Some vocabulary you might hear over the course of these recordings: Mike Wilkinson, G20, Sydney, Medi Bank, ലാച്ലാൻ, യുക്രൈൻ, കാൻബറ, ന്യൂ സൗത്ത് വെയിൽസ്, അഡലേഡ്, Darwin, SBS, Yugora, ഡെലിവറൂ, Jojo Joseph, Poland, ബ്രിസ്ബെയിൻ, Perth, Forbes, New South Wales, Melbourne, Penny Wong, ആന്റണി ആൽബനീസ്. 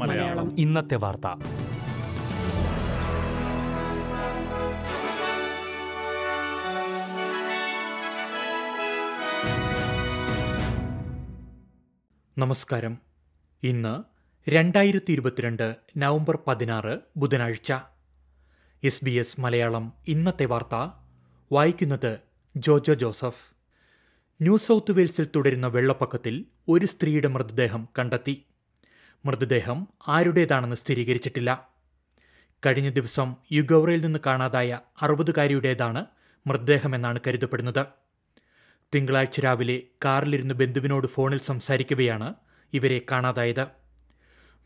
മലയാളം ഇന്നത്തെ വാർത്ത. നമസ്കാരം. ഇന്ന് 2022 നവംബർ 16 ബുധനാഴ്ച. SBS മലയാളം ഇന്നത്തെ വാർത്ത വായിക്കുന്നത് ജോജോ ജോസഫ്. ന്യൂ സൗത്ത് വെയിൽസിൽ തുടരുന്ന വെള്ളപ്പൊക്കത്തിൽ ഒരു സ്ത്രീയുടെ മൃതദേഹം കണ്ടെത്തി. മൃതദേഹം ആരുടേതാണെന്ന് സ്ഥിരീകരിച്ചിട്ടില്ല. കഴിഞ്ഞ ദിവസം യുഗോറയിൽ നിന്ന് കാണാതായ 60-കാരിയുടേതാണ് മൃതദേഹമെന്നാണ് കരുതപ്പെടുന്നത്. തിങ്കളാഴ്ച രാവിലെ കാറിലിരുന്ന് ബന്ധുവിനോട് ഫോണിൽ സംസാരിക്കവെയാണ് ഇവരെ കാണാതായത്.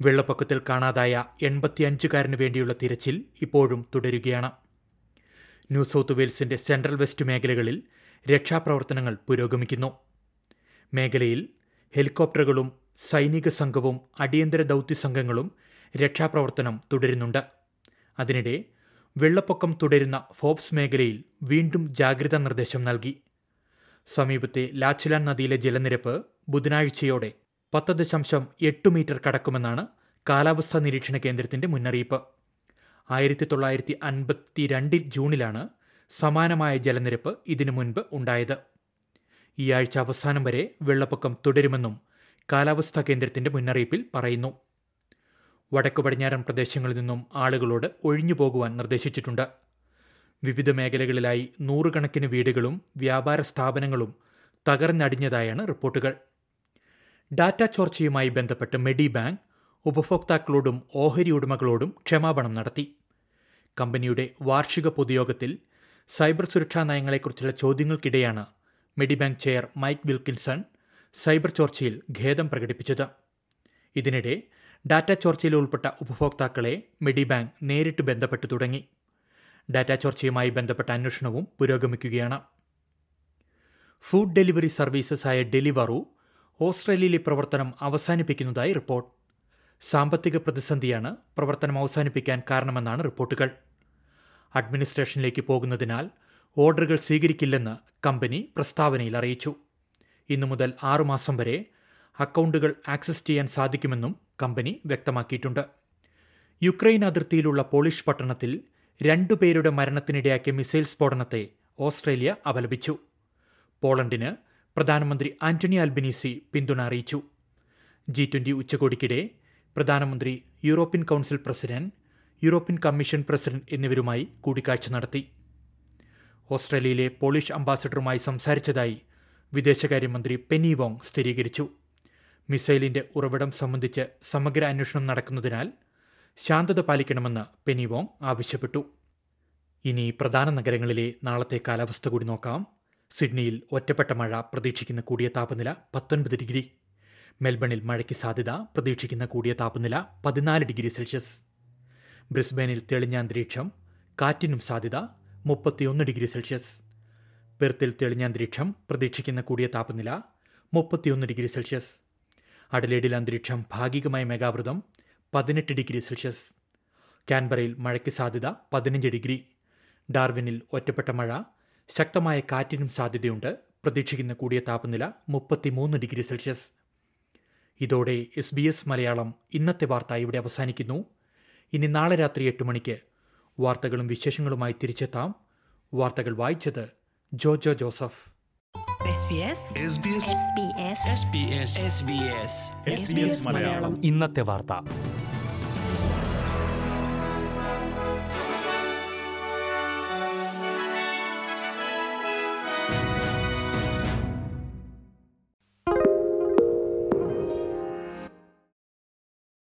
വെള്ളപ്പൊക്കത്തിൽ കാണാതായ 85-കാരന് വേണ്ടിയുള്ള തിരച്ചിൽ ഇപ്പോഴും തുടരുകയാണ്. ന്യൂ സൗത്ത് വെയിൽസിന്റെ സെൻട്രൽ വെസ്റ്റ് മേഖലകളിൽ രക്ഷാപ്രവർത്തനങ്ങൾ പുരോഗമിക്കുന്നു. മേഖലയിൽ ഹെലികോപ്റ്ററുകളും സൈനിക സംഘവും അടിയന്തര ദൗത്യ സംഘങ്ങളും രക്ഷാപ്രവർത്തനം തുടരുന്നുണ്ട്. അതിനിടെ വെള്ളപ്പൊക്കം തുടരുന്ന ഫോർബ്സ് മേഖലയിൽ വീണ്ടും ജാഗ്രതാ നിർദ്ദേശം നൽകി. സമീപത്തെ ലാച്ലാൻ നദിയിലെ ജലനിരപ്പ് ബുധനാഴ്ചയോടെ 10.8 മീറ്റർ കടക്കുമെന്നാണ് കാലാവസ്ഥാ നിരീക്ഷണ കേന്ദ്രത്തിന്റെ മുന്നറിയിപ്പ്. 1952 ജൂണിലാണ് സമാനമായ ജലനിരപ്പ് ഇതിനു മുൻപ് ഉണ്ടായത്. ഈ ആഴ്ച അവസാനം വരെ വെള്ളപ്പൊക്കം തുടരുമെന്നും കാലാവസ്ഥാ കേന്ദ്രത്തിന്റെ മുന്നറിയിപ്പിൽ പറയുന്നു. വടക്കു പടിഞ്ഞാറൻ പ്രദേശങ്ങളിൽ നിന്നും ആളുകളോട് ഒഴിഞ്ഞു പോകുവാൻ നിർദ്ദേശിച്ചിട്ടുണ്ട്. വിവിധ മേഖലകളിലായി 100-കണക്കിന് വീടുകളും വ്യാപാര സ്ഥാപനങ്ങളും തകർന്നടിഞ്ഞതായാണ് റിപ്പോർട്ടുകൾ. ഡാറ്റ ചോർച്ചയുമായി ബന്ധപ്പെട്ട് മെഡി ബാങ്ക് ഉപഭോക്താക്കളോടും ഓഹരി ഉടമകളോടും ക്ഷമാപണം നടത്തി. കമ്പനിയുടെ വാർഷിക പൊതുയോഗത്തിൽ സൈബർ സുരക്ഷാ നയങ്ങളെക്കുറിച്ചുള്ള ചോദ്യങ്ങൾക്കിടെയാണ് Medibank chair Mike Wilkinson cyber ചോർച്ചയിൽ ഖേദം പ്രകടിപ്പിച്ചത്. ഇതിനിടെ ഡാറ്റ ചോർച്ചയിൽ ഉൾപ്പെട്ട ഉപഭോക്താക്കളെ മെഡി ബാങ്ക് നേരിട്ട് ബന്ധപ്പെട്ടു തുടങ്ങി. ഡാറ്റ ചോർച്ചയുമായി ബന്ധപ്പെട്ട അന്വേഷണവും പുരോഗമിക്കുകയാണ്. ഫുഡ് ഡെലിവറി സർവീസസായ ഡെലിവറൂ ഓസ്ട്രേലിയയിലെ പ്രവർത്തനം അവസാനിപ്പിക്കുന്നതായി റിപ്പോർട്ട്. സാമ്പത്തിക പ്രതിസന്ധിയാണ് പ്രവർത്തനം അവസാനിപ്പിക്കാൻ കാരണമെന്നാണ് റിപ്പോർട്ടുകൾ. അഡ്മിനിസ്ട്രേഷനിലേക്ക് പോകുന്നതിനാൽ ഓർഡറുകൾ സ്വീകരിക്കില്ലെന്ന് കമ്പനി പ്രസ്താവനയിൽ അറിയിച്ചു. ഇന്നു മുതൽ 6 മാസം വരെ അക്കൗണ്ടുകൾ ആക്സസ് ചെയ്യാൻ സാധിക്കുമെന്നും കമ്പനി വ്യക്തമാക്കിയിട്ടുണ്ട്. യുക്രൈൻ അതിർത്തിയിലുള്ള പോളിഷ് പട്ടണത്തിൽ 2 പേരുടെ മരണത്തിനിടയാക്കിയ മിസൈൽ സ്ഫോടനത്തെ ഓസ്ട്രേലിയ അപലപിച്ചു. പോളണ്ടിന് പ്രധാനമന്ത്രി ആന്റണി ആൽബനീസി പിന്തുണ അറിയിച്ചു. G20 ഉച്ചകോടിക്കിടെ പ്രധാനമന്ത്രി European council president, European commission president എന്നിവരുമായി കൂടിക്കാഴ്ച നടത്തി. ഓസ്ട്രേലിയയിലെ പോളിഷ് അംബാസഡറുമായി സംസാരിച്ചതായി വിദേശകാര്യമന്ത്രി പെനി വോങ് സ്ഥിരീകരിച്ചു. മിസൈലിന്റെ ഉറവിടം സംബന്ധിച്ച് സമഗ്ര അന്വേഷണം നടക്കുന്നതിനാൽ ശാന്തത പാലിക്കണമെന്ന് പെനി വോങ് ആവശ്യപ്പെട്ടു. ഇനി പ്രധാന നഗരങ്ങളിലെ നാളത്തെ കാലാവസ്ഥ കൂടി നോക്കാം. സിഡ്നിയിൽ ഒറ്റപ്പെട്ട മഴ, പ്രതീക്ഷിക്കുന്ന കൂടിയ താപനില 19 ഡിഗ്രി. മെൽബണിൽ മഴയ്ക്ക് സാധ്യത, പ്രതീക്ഷിക്കുന്ന കൂടിയ താപനില 14 ഡിഗ്രി സെൽഷ്യസ്. ബ്രിസ്ബെയിനിൽ തെളിഞ്ഞ അന്തരീക്ഷം, കാറ്റിനും സാധ്യത, 31 ഡിഗ്രി സെൽഷ്യസ്. പെർത്തിൽ തെളിഞ്ഞ അന്തരീക്ഷം, പ്രതീക്ഷിക്കുന്ന കൂടിയ താപനില 31 ഡിഗ്രി സെൽഷ്യസ്. അഡലേഡിൽ അന്തരീക്ഷം ഭാഗികമായി മേഘാവൃതം, 18 ഡിഗ്രി സെൽഷ്യസ്. കാൻബറയിൽ മഴയ്ക്ക് സാധ്യത, 15 ഡിഗ്രി. ഡാർവിനിൽ ഒറ്റപ്പെട്ട മഴ, ശക്തമായ കാറ്റിനും സാധ്യതയുണ്ട്, പ്രതീക്ഷിക്കുന്ന കൂടിയ താപനില 33 ഡിഗ്രി സെൽഷ്യസ്. ഇതോടെ SBS മലയാളം ഇന്നത്തെ വാർത്ത ഇവിടെ അവസാനിക്കുന്നു. ഇനി നാളെ രാത്രി 8 മണിക്ക് വാർത്തകളും വിശേഷങ്ങളുമായി തിരിച്ചെത്താം. വാർത്തകൾ വായിച്ചത് ജോജോ ജോസഫ്. ഇന്നത്തെ വാർത്ത.